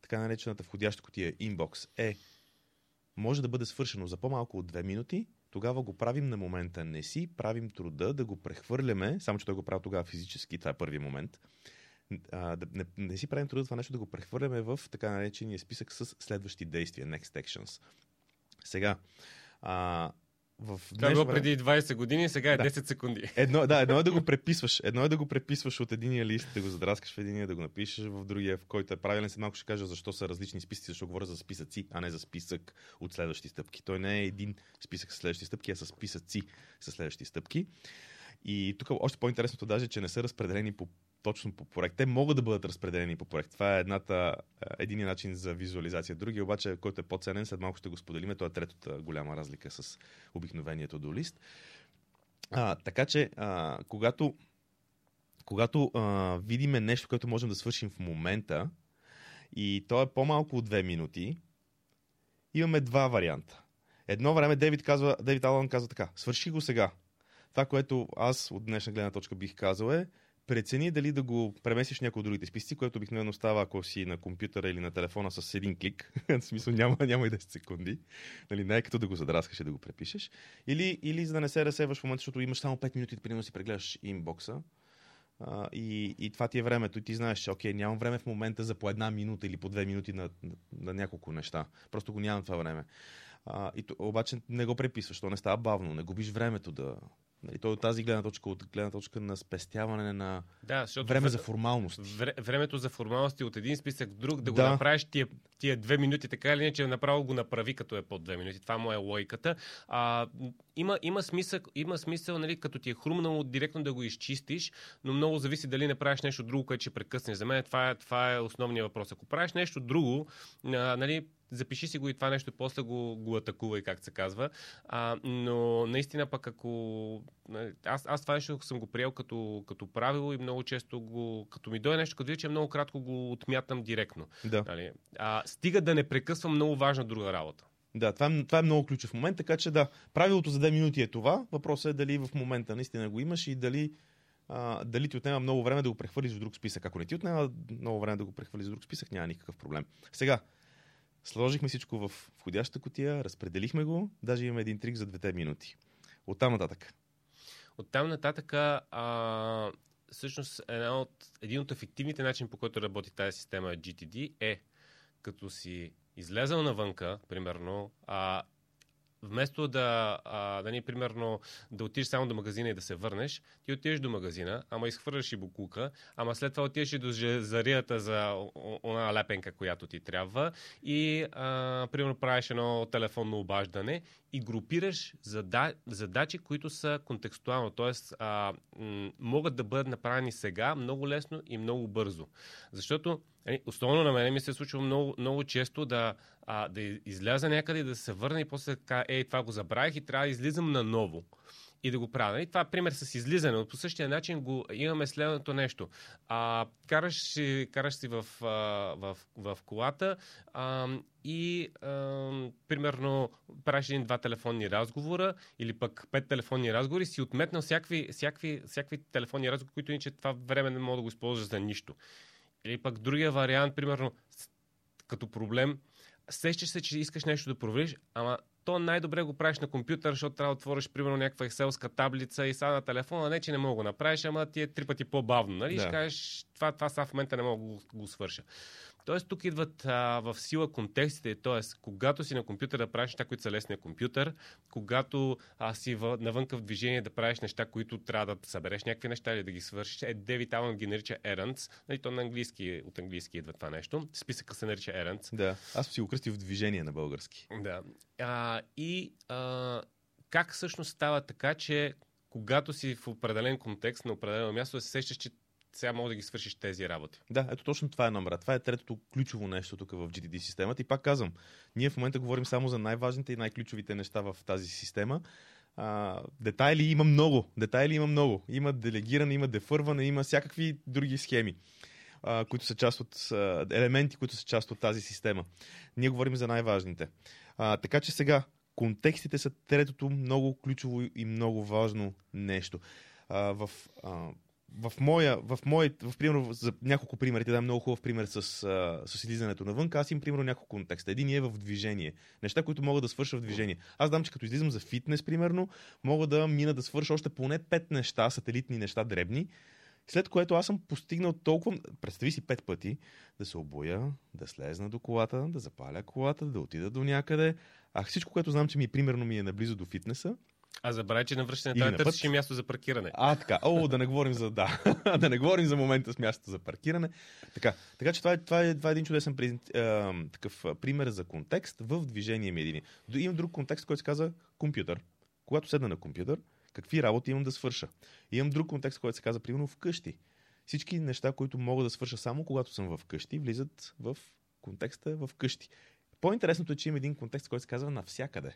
така наречената входяща кутия инбокс е може да бъде свършено за по-малко от две минути, тогава го правим на момента. Не си правим труда да го прехвърляме, само че той го прави тогава физически, това е първият момент. А, да, не, не си правим труда това нещо да го прехвърляме в така наречения списък с следващи действия, next actions. Сега, а, в това било преди двайсет години, сега е да. десет секунди. Едно, да, едно е да го преписваш. Едно е да го преписваш от единия лист, да го задраскаш в единия, да го напишеш в другия, в който е правилен. След малко ще кажа защо са различни списъци, защото говоря за списъци, а не за списък от следващи стъпки. Той не е един списък с следващи стъпки, а са списъци с следващи стъпки. И тук още по-интересното даже, че не са разпределени по, точно по проект. Те могат да бъдат разпределени по проект. Това е едната, единия начин за визуализация. Другия обаче, който е по-ценен, след малко ще го споделиме. Това е третата голяма разлика с обикновения Todoist. А, така че, а, когато, когато а, видиме нещо, което можем да свършим в момента и то е по-малко от две минути, имаме два варианта. Едно време Дейвид казва, Дейвид Алън казва така: свърши го сега. Това, което аз от днешна гледна точка бих казал е: прецени дали да го преместиш някои от другите списъци, което обикновено става, ако си на компютъра или на телефона с един клик. В смисъл няма, няма и десет секунди. Нали, не е като да го задраскаш и да го препишеш. Или, или за да не се разсеваш в момента, защото имаш само пет минути, примерно си прегледаш инбокса. А, и, и това ти е времето. И ти знаеш, че окей, нямам време в момента за по една минута или по две минути на, на, на няколко неща. Просто го нямам това време. А, и, обаче не го преписваш, то не става бавно, не губиш времето да... И то от тази гледна точка, от гледна точка на спестяване на да, време за формалности. Вре, времето за формалности от един списък в друг, да, да го направиш тия, тия две минути, така или иначе направо го направи като е под две минути. Това му е логиката. А, има, има смисъл, има смисъл нали, като ти е хрумнало директно да го изчистиш, но много зависи дали не правиш нещо друго, което ще прекъснеш. За мен това е, това е основният въпрос. Ако правиш нещо друго, а, нали, запиши си го и това нещо, после го, го атакува и как се казва. А, но наистина пък ако... Аз, аз това нещо съм го приел като, като правило и много често го... Като ми дойде нещо, като видя, че много кратко го отмятам директно. Да. Нали? А, стига да не прекъсвам много важна друга работа. Да, това е, това е много ключов момент, така че да, правилото за две минути е това. Въпросът е дали в момента наистина го имаш и дали... А, дали ти отнема много време да го прехвърлиш в друг списък. Ако не ти отнема много време да го прехвърлиш в друг списък, няма никакъв проблем. Сега, сложихме всичко в входящата кутия, разпределихме го, даже имаме един трик за двете минути. Оттам нататък. Оттам нататък, а, всъщност една от, един от ефективните начини, по който работи тази система е джи ти ди, е като си излезал навънка, примерно, а, вместо да, а, да ни, примерно, да отидеш само до магазина и да се върнеш, ти отидеш до магазина, ама изхвърляш и букука, ама след това отидеш и до жезарията за една лепенка, която ти трябва и, а, примерно, правиш едно телефонно обаждане и групираш зада, задачи, които са контекстуално, т.е. могат да бъдат направени сега много лесно и много бързо. Защото основно на мен ми се е случило много, много често да, а, да изляза някъде и да се върна и после така, ей, това го забравих и трябва да излизам наново и да го правя. И това е пример с излизане, но по същия начин го имаме следното нещо. А, караш си, караш си в, а, в, в колата а, и а, примерно правиш един-два телефонни разговора или пък пет телефонни разговори, си отметнал всякакви, всякакви, всякакви телефонни разговори, които иначе това време не мога да го използваш за нищо. Или пък другия вариант, примерно, като проблем, сещаш се, че искаш нещо да провериш, ама то най-добре го правиш на компютър, защото трябва да отвориш, примерно, някаква екселска таблица и сега на телефона, не че не мога да направиш, ама ти е три пъти по-бавно. Нали? Да. Ще кажеш, това, това сега в момента не мога да го, го свърша. Тоест, тук идват а, в сила контекстите, т.е. когато си на компютъра да правиш неща, които са лесни на компютър, когато а, си в, навънка в движение да правиш неща, които трябва да събереш някакви неща или да ги свършиш, е Дейвид Алън ги нарича errands, нали, то на английски, от английски идва това нещо, списъка се нарича errands. Да, аз си го кръстих в движение на български. Да. А, и а, как всъщност става така, че когато си в определен контекст, на определено място, се сещаш, че сега мога да ги свършиш тези работи. Да, ето точно това е номера. Това е третото ключово нещо тук в джи ти ди системата. И пак казвам, ние в момента говорим само за най-важните и най-ключовите неща в тази система. А, детайли има много. Детайли има много. Има делегиране, има дефърване, има всякакви други схеми, а, които са част от а, елементи, които са част от тази система. Ние говорим за най-важните. А, така че сега, контекстите са третото много ключово и много важно нещо. А, в... А, В моя, в моя, в примерно, за няколко примери, те дам много хубав пример с, с излизането навън, аз им примерно няколко контекста. Един е в движение. Неща, които мога да свърша в движение. Аз дам, че като излизам за фитнес, примерно, мога да мина да свърша още поне пет неща, сателитни неща, дребни, след което аз съм постигнал толкова... Представи си пет пъти да се обуя, да слезна до колата, да запаля колата, да отида до някъде. А всичко, което знам, че ми примерно ми е наблизо до фитнеса, А забравя, че навръщане трябва да търсиш и място за паркиране. А, така. О, да не говорим за да. да не говорим за момента с мястото за паркиране. Така, така че това е, това е, това е един чудесен презент, е, такъв пример за контекст в движение ми един. Имам друг контекст, който се казва компютър. Когато седна на компютър, какви работи имам да свърша? Имам друг контекст, който се казва примерно вкъщи. Всички неща, които мога да свърша само когато съм вкъщи, влизат в контекста вкъщи. По-интересното е, че има един контекст, който се казва навсякъде.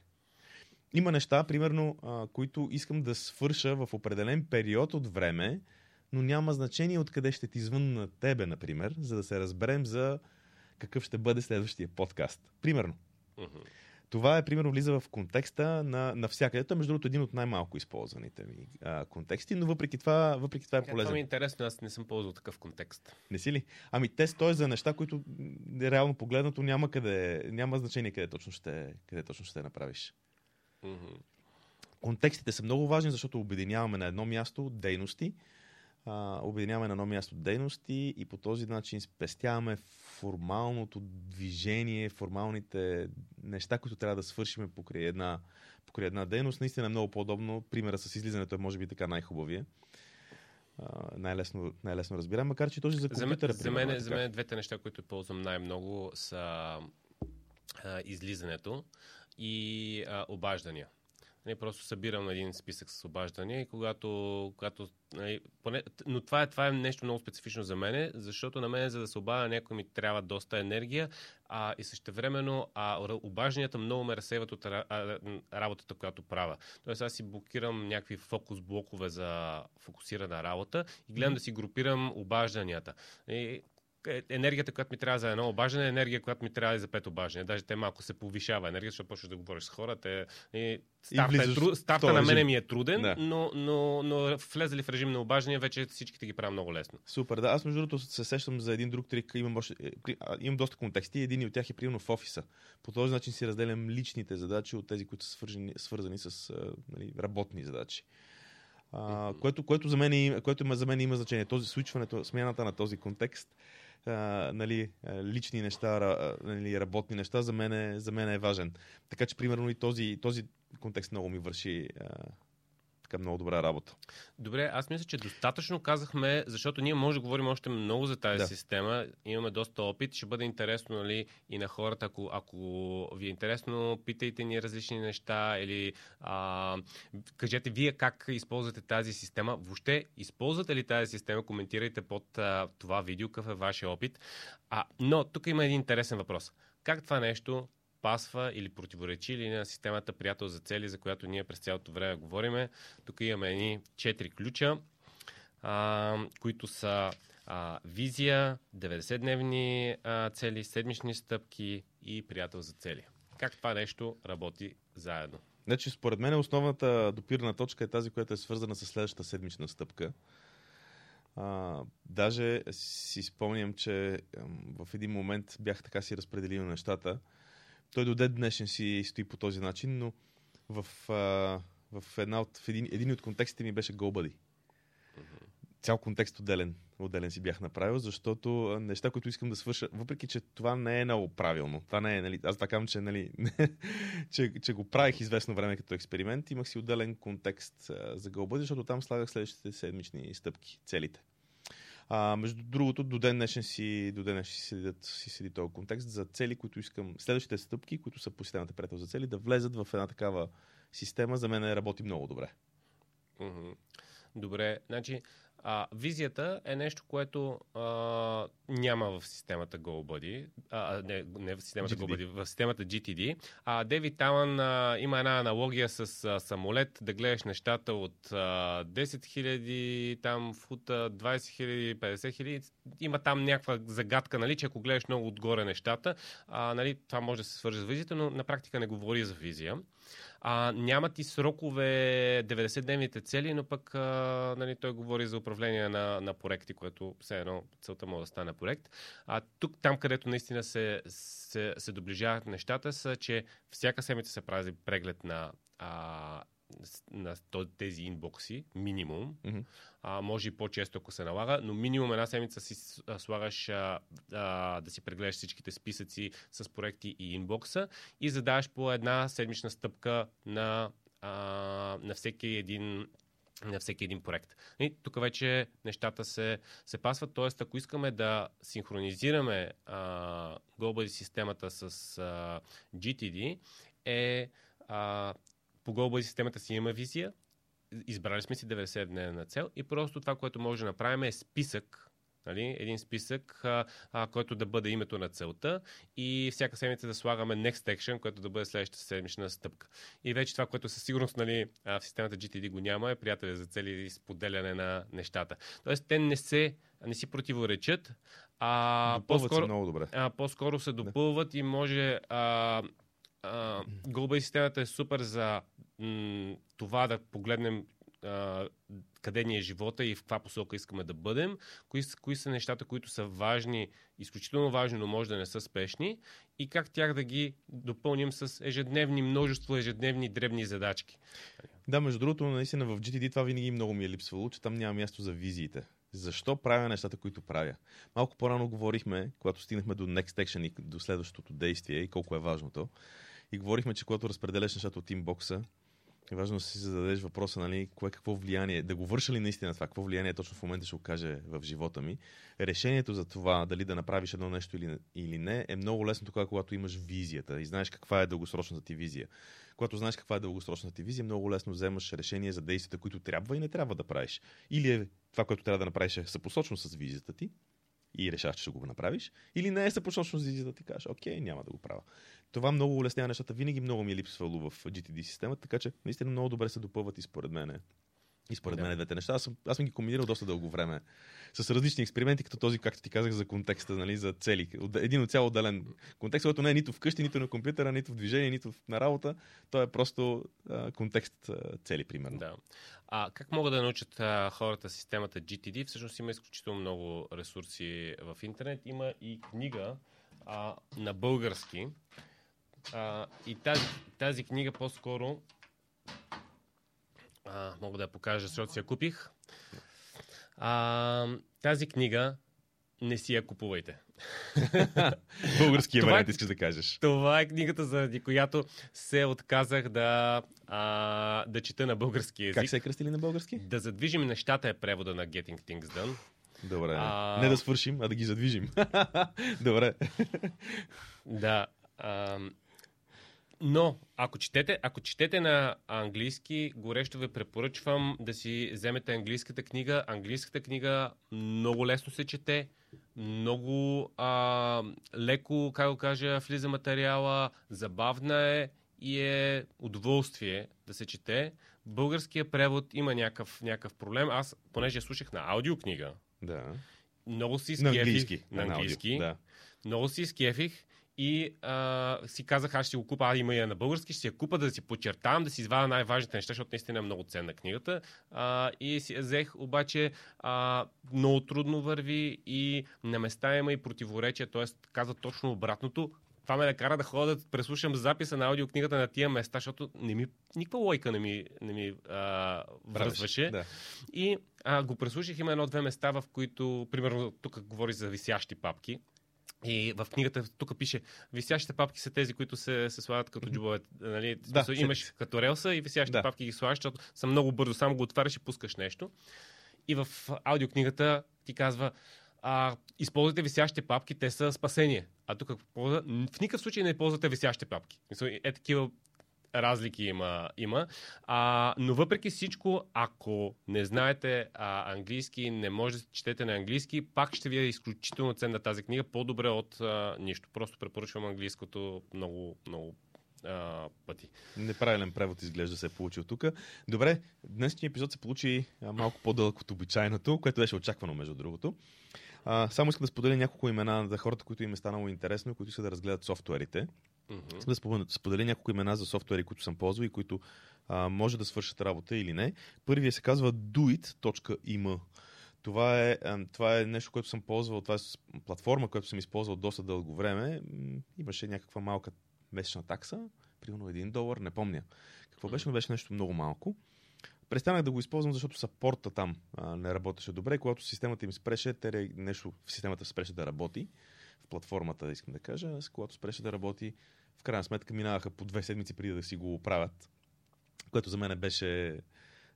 Има неща, примерно, а, които искам да свърша в определен период от време, но няма значение откъде ще ти звънна на тебе, например, за да се разберем за какъв ще бъде следващия подкаст. Примерно. Uh-huh. Това е, примерно, влиза в контекста на, на всякъде. Това, между другото, един от най-малко използваните ми а, контексти, но въпреки това, въпреки това е полезно. Това ми е интересно, аз не съм ползвал такъв контекст. Не си ли? Ами те стоят за неща, които реално погледнато няма къде, няма значение къде точно ще, къде точно ще направиш. Mm-hmm. Контекстите са много важни, защото обединяваме на едно място дейности, а, обединяваме на едно място дейности и по този начин спестяваме формалното движение, формалните неща, които трябва да свършим покрай една, покрай една дейност. Наистина е много по-удобно. Примера с излизането е може би така най-хубавия. Uh, най-лесно, най-лесно разбирам, макар че този за компютъра. За, за, мен, за мен двете неща, които ползвам най-много са а, излизането и а, обаждания. Не, просто събирам на един списък с обаждания и когато... когато не, поне, но това е, това е нещо много специфично за мене, защото на мен за да се обадя някой ми трябва доста енергия а, и същевременно а, обажданията много ме разсейват от а, работата, която правя. Тоест аз си блокирам някакви фокус блокове за фокусирана работа и гледам да си групирам обажданията. И енергията, която ми трябва за едно обаждане, енергия, която ми трябва и за пет обаждания. Даже те малко се повишава енергия, защото почваш да говориш с хората. Е... Старта, е тру... Старта на мене ми е труден, да. но, но, но влезали в режим на обаждания, вече всичките ги правя много лесно. Супер, да. Аз между другото се сещам за един друг трик. Имам, още... Имам доста контексти. Един от тях е примерно в офиса. По този начин си разделям личните задачи от тези, които са свържени, свързани с нали, работни задачи. Uh, което, което, за мен, което за мен има значение. Този свичването, смяната на този контекст, uh, нали, лични неща, нали, работни неща, за мен, е, за мен е важен. Така че, примерно, и този, този контекст много ми върши uh, така много добра работа. Добре, аз мисля, че достатъчно казахме, защото ние може да говорим още много за тази да. система. Имаме доста опит. Ще бъде интересно нали, и на хората, ако, ако ви е интересно, питайте ни различни неща или а, кажете вие как използвате тази система. Въобще използвате ли тази система? Коментирайте под а, това видео, какъв е вашия опит. А, но тук има един интересен въпрос. Как това нещо пасва или противоречи или на системата приятел за цели, за която ние през цялото време говориме. Тук имаме едни четири ключа, а, които са а, визия, деветдесетдневни а, цели, седмични стъпки и приятел за цели. Как това нещо работи заедно? Значи, според мен основната допирна точка е тази, която е свързана с следващата седмична стъпка. Uh, даже си спомням, че в един момент бях така си разпределил нещата. Той до ден днешен си стои по този начин, но в, а, в, една от, в един, един от контекстите ми беше GoBuddy. Mm-hmm. Цял контекст отделен, отделен си бях направил, защото неща, които искам да свърша, въпреки, че това не е много правилно. Това не е, нали, аз така казвам, че, нали, че, че го правих известно време като експеримент, имах си отделен контекст а, за GoBuddy, защото там слагах следващите седмични стъпки, целите. А, между другото, до ден днешен си, до ден днешен си, седят, си седи този контекст за цели, които искам, следващите стъпки, които са по системата приятел за цели, да влезат в една такава система, за мен работи много добре. Mm-hmm. Добре, значи а, визията е нещо, което а, няма в системата GoBuddy, а, не, не в системата джи ти ди. GoBuddy, в системата джи ти ди. А, Дейвид Алън а, има една аналогия с а, самолет, да гледаш нещата от а, десет хиляди там фута, двайсет хиляди, петдесет хиляди. Има там някаква загадка, нали, че ако гледаш много отгоре нещата, а, нали, това може да се свържи с визията, но на практика не говори за визия. А, нямат и срокове деветдесетдневните цели, но пък а, нали, той говори за управление на, на проекти, което все едно целта може да стане проект. А, тук, там където наистина се, се, се доближават нещата са, че всяка седмица се прави преглед на, а, на тези инбокси, минимум. Mm-hmm. А, може и по-често, ако се налага, но минимум една седмица си слагаш а, а, да си прегледаш всичките списъци с проекти и инбокса и задаваш по една седмична стъпка на а, на всеки един на всеки един проект. И тук вече нещата се, се пасват, т.е. ако искаме да синхронизираме а, Global системата с а, джи ти ди, е а, по Global системата си има визия, избрали сме си деветдесет дневна цел и просто това, което може да направим е списък, нали? Един списък, а, а, който да бъде името на целта и всяка седмица да слагаме Next Action, което да бъде следващата седмична стъпка. И вече това, което със сигурност нали, в системата джи ти ди го няма, е приятели за цели и споделяне на нещата. Тоест, те не, се, не си противоречат, а по-скоро, много добре. А, по-скоро се допълват и може... А, а, Глоба и системата е супер за м, това да погледнем Uh, къде ни е живота и в каква посока искаме да бъдем, кои, кои са нещата, които са важни, изключително важни, но може да не са спешни и как тях да ги допълним с ежедневни, множество ежедневни дребни задачки. Да, между другото, наистина в джи ти ди това винаги много ми е липсвало, че там няма място за визиите. Защо правя нещата, които правя? Малко по-рано говорихме, когато стигнахме до Next Action и до следващото действие и колко е важното. И говорихме, че когато разпределяш нещата от инбокса, е важно да си зададеш въпроса, нали, кое какво влияние, да го върша ли наистина това, какво влияние точно в момента ще окаже в живота ми. Решението за това, дали да направиш едно нещо или, или не, е много лесно тогава, когато имаш визията и знаеш каква е дългосрочната ти визия. Когато знаеш каква е дългосрочната ти визия, много лесно вземаш решение за действията, които трябва и не трябва да правиш. Или е това, което трябва да направиш е съпосочно с визията ти и решаваш, че ще го направиш, или не е съпочночно с визията ти кажеш, окей, няма да го правя. Това много улеснява нещата, винаги много ми е липсвало в джи ти ди системата, така че наистина много добре се допълват и според мен. И според да. мен двете неща. Аз съм, аз съм ги комбинирал доста дълго време с различни експерименти, като този, както ти казах, за контекста, нали, за цели. Един от цяло отделен контекст, който не е нито вкъщи, нито на компютъра, нито в движение, нито на работа. Той е просто а, контекст а, цели, примерно. Да. А как могат да научат а, хората системата джи ти ди? Всъщност има изключително много ресурси в интернет. Има и книга а, на български. А, и тази, тази книга по-скоро А, мога да я покажа, защото си я купих. А, тази книга не си я купувайте. Българския вариант искаш да кажеш. Това е книгата, заради която се отказах да, а, да чета на български език. Как се е кръстили на български? Да задвижим нещата е превода на Getting Things Done. Добре. А... Не да свършим, а да ги задвижим. Добре. Да. А... Но, ако четете, ако четете на английски, горещо ви препоръчвам да си вземете английската книга. Английската книга много лесно се чете, много а, леко, как го кажа, влиза материала, забавна е и е удоволствие да се чете. Българския превод има някакъв, някакъв проблем. Аз, понеже слушах на аудиокнига, да. много си изкефих. На английски. На английски на аудио, да. Много си изкефих. И а, си казах, аз ще го купа, а има я на български, ще си я купа да си подчертавам, да си извадя най-важните неща, защото наистина е много ценна книгата. А, и си взех, обаче а, много трудно върви и на места има и противоречия, т.е. каза точно обратното. Това ме накара да ходя да преслушам записа на аудиокнигата на тия места, защото не ми, никаква лойка не ми, не ми а, връзваше. Да. И а, го преслушах, има едно-две места, в които, примерно, тук говори за висящи папки. И в книгата тук пише, висящите папки са тези, които се, се слагат като джобове. Нали? Да, имаш се... като релса и висящите да. папки ги слагаш, защото са много бързо. Само го отваряш и пускаш нещо. И в аудиокнигата ти казва, а, използвайте висящите папки, те са спасение. А тук в никакъв случай не ползвате висящите папки. Е, такива разлики има. има. А, но въпреки всичко, ако не знаете а, английски, не може да четете на английски, пак ще ви е изключително ценна тази книга. По-добре от а, нищо. Просто препоръчвам английското много, много а, пъти. Неправилен превод изглежда се е получил тук. Добре, днешният епизод се получи а, малко по-дълъг от обичайното, което беше очаквано, между другото. А, само искам да споделя няколко имена за хората, които им е станало интересно, които искат да разгледат софтуерите. Mm-hmm. Да споделя няколко имена за софтуери, които съм ползвал и които а, може да свършат работа или не. Първият се казва ди о ай ти точка им. Това е, а, това е нещо, което съм ползвал, това е платформа, която съм използвал доста дълго време. Имаше някаква малка месечна такса, примерно един долар, не помня. Какво беше, но беше нещо много малко. Престанах да го използвам, защото саппорта там а, не работеше добре. Когато системата им спреше, те нещо в системата спреше да работи. В платформата, искам да кажа, с когато спреше да работи, в крайна сметка минаваха по две седмици преди да си го оправят. което за мен беше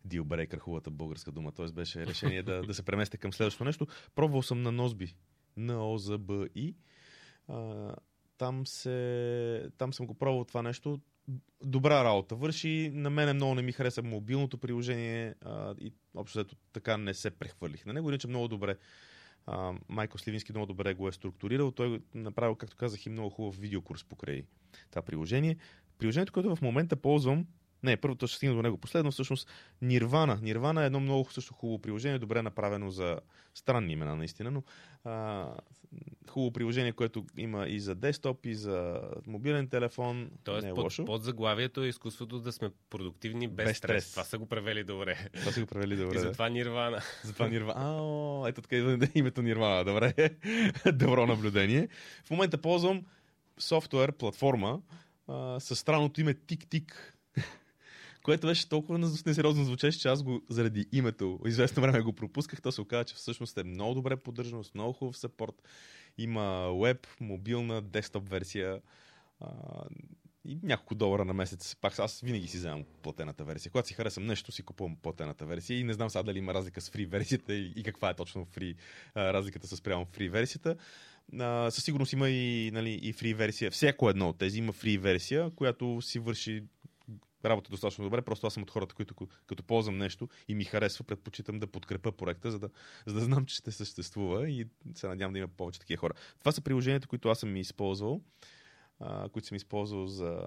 dealbreaker, хубавата българска дума. Т.е. беше решение да, да се преместя към следващото нещо. Пробвал съм на Nozbe. Н-О-З-Б-И. Там, се... там съм го пробвал това нещо. Добра работа върши. На мене много не ми хареса мобилното приложение а, и общо след така не се прехвърлих на него. Иначе много добре. А, Майкъл Сливински много добре го е структурирал. Той направил, както казах, и много хубав видеокурс покрай това приложение. Приложението, което в момента ползвам, не, първото ще стигна до него последно, всъщност Nirvana. Nirvana е едно много също хубаво приложение, добре направено за странни имена наистина, но а, хубаво приложение, което има и за десктоп, и за мобилен телефон. Тоест, не е под, лошо. Под заглавието е изкуството да сме продуктивни без, без стрес. стрес. Това са го превели добре. Това са го превели добре. И затова Nirvana. Затова Nirvana. Ао, ето така идва името Nirvana. Добре. Добро наблюдение. В момента ползвам софтуер, платформа а, със странното име Tick Tick, което беше толкова несериозно звучеше, че аз го заради името известно време го пропусках. То се оказа, че всъщност е много добре поддържано, с много хубав съпорт. Има веб, мобилна, десктоп версия а, и няколко долара на месец. Пак аз винаги си вземам платената версия. Когато си харесам нещо, си купувам платената версия и не знам сега дали има разлика с фри версията и, и каква е точно фри, а, разликата с прямо фри версията. А, със сигурност има и, нали, и фри версия. Всяко едно от тези има фри версия, която си върши работа достатъчно добре, просто аз съм от хората, които като ползвам нещо и ми харесва, предпочитам да подкрепя проекта, за да, за да знам, че ще съществува и се надявам да има повече такива хора. Това са приложенията, които аз съм използвал, а, които съм използвал за,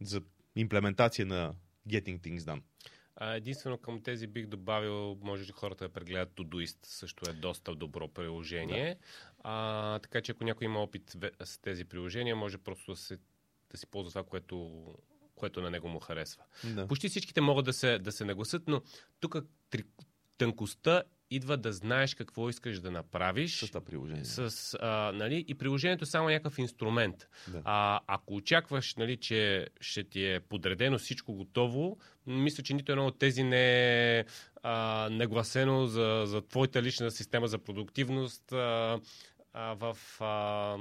за имплементация на Getting Things Done. Единствено към тези бих добавил, може да хората да прегледат Todoist, също е доста добро приложение. Да. А, така че ако някой има опит с тези приложения, може просто да, се, да си ползва това, което което на него му харесва. Да. Почти всичките могат да се, да се нагласят, но тук тънкостта идва да знаеш какво искаш да направиш с това приложение. С, а, нали, и приложението е само някакъв инструмент. Да. А, ако очакваш, нали, че ще ти е подредено всичко готово, мисля, че нито едно от тези не е а, нагласено за, за твоята лична система за продуктивност а, а, в... А,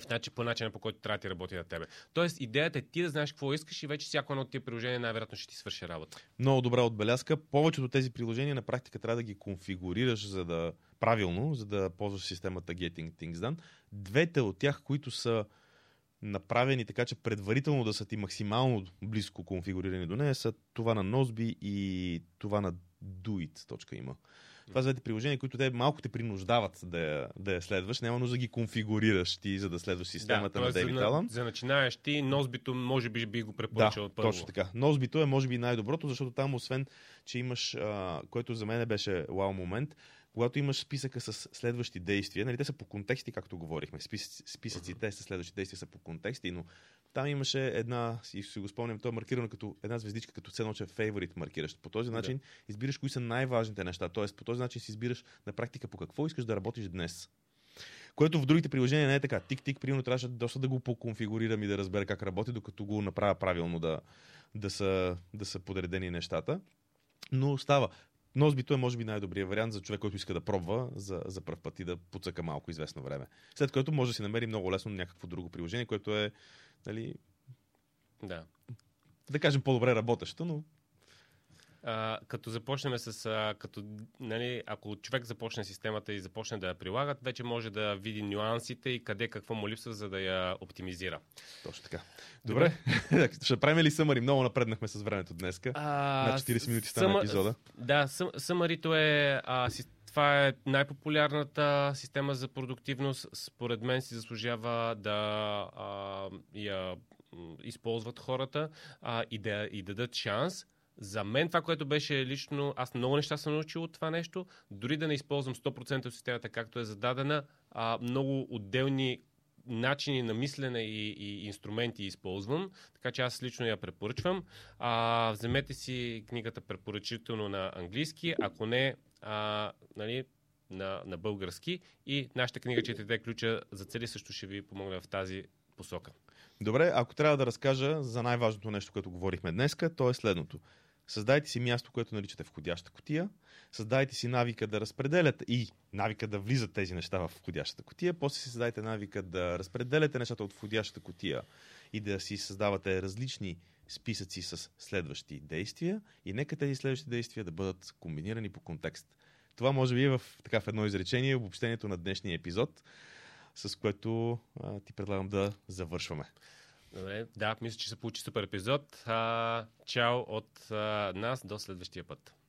в начин, по начина, по който трябва да ти работи на тебе. Тоест, идеята е ти да знаеш какво искаш и вече всяко едно от тия приложения най-вероятно ще ти свърши работа. Много добра отбелязка. Повечето от тези приложения на практика трябва да ги конфигурираш за да правилно, за да ползваш системата Getting Things Done. Двете от тях, които са направени така, че предварително да са ти максимално близко конфигурирани до нея, са това на Nozbe и това на DoIT.im. Това са двете приложения, които те малко те принуждават да я, да я следваш. Няма нужда да ги конфигурираш ти, за да следваш системата да, на Дейвид Алън. За, за начинаеш ти, Nozbe може би би го препоръчал да, първо. Точно така. Nozbe е може би най-доброто, защото там освен, че имаш, а, което за мен беше вау момент, когато имаш списъка с следващи действия, нали, те са по контексти, както говорихме. Спис, списъците uh-huh. с следващи действия са по контексти, но там имаше една, и си го спомням, то е маркирано като една звездичка, като цено, че е фейворит маркираш. По този начин yeah. избираш кои са най-важните неща. Тоест, по този начин си избираш на практика по какво искаш да работиш днес. Което в другите приложения не е така. Тик-тик, примерно, трябваше доста да го поконфигурирам и да разбера как работи, докато го направя правилно да, да, са, да са подредени нещата. Но става. Nozbe е може би най-добрият вариант за човек, който иска да пробва за, за пръв път и да подсъка малко известно време. След което може да си намери много лесно някакво друго приложение, което е, нали, да, да кажем по-добре работещо, но... А, като започнем с... А, като, нали, ако човек започне системата и започне да я прилагат, вече може да види нюансите и къде какво му липсва, за да я оптимизира. Точно така. Добре. Добре. Ще правим ли съмари? Много напреднахме с времето днеска. А, на четирийсет минути стана съма... епизода. Да, съм, съмарито е... А, си... Това е най-популярната система за продуктивност. Според мен си заслужава да а, я използват хората а, и да и дадат шанс. За мен това, което беше лично, аз много неща съм научил от това нещо, дори да не използвам сто процента от системата, както е зададена, а, много отделни начини на мислене и, и инструменти използвам, така че аз лично я препоръчвам. А, вземете си книгата препоръчително на английски, ако не а, нали, на, на български, и нашата книга четирите ключа за цели също ще ви помогне в тази посока. Добре, ако трябва да разкажа за най-важното нещо, което говорихме днеска, то е следното. Създайте си място, което наричате входяща кутия. Създайте си навика да разпределяте и навика да влизат тези неща в входящата кутия. После си създайте навика да разпределяте нещата от входящата кутия и да си създавате различни списъци с следващи действия и нека тези следващи действия да бъдат комбинирани по контекст. Това може би е в, така, в едно изречение обобщението на днешния епизод, с което а, ти предлагам да завършваме. Добре, да, мисля, че се получи супер епизод. А, чао от а, нас, до следващия път.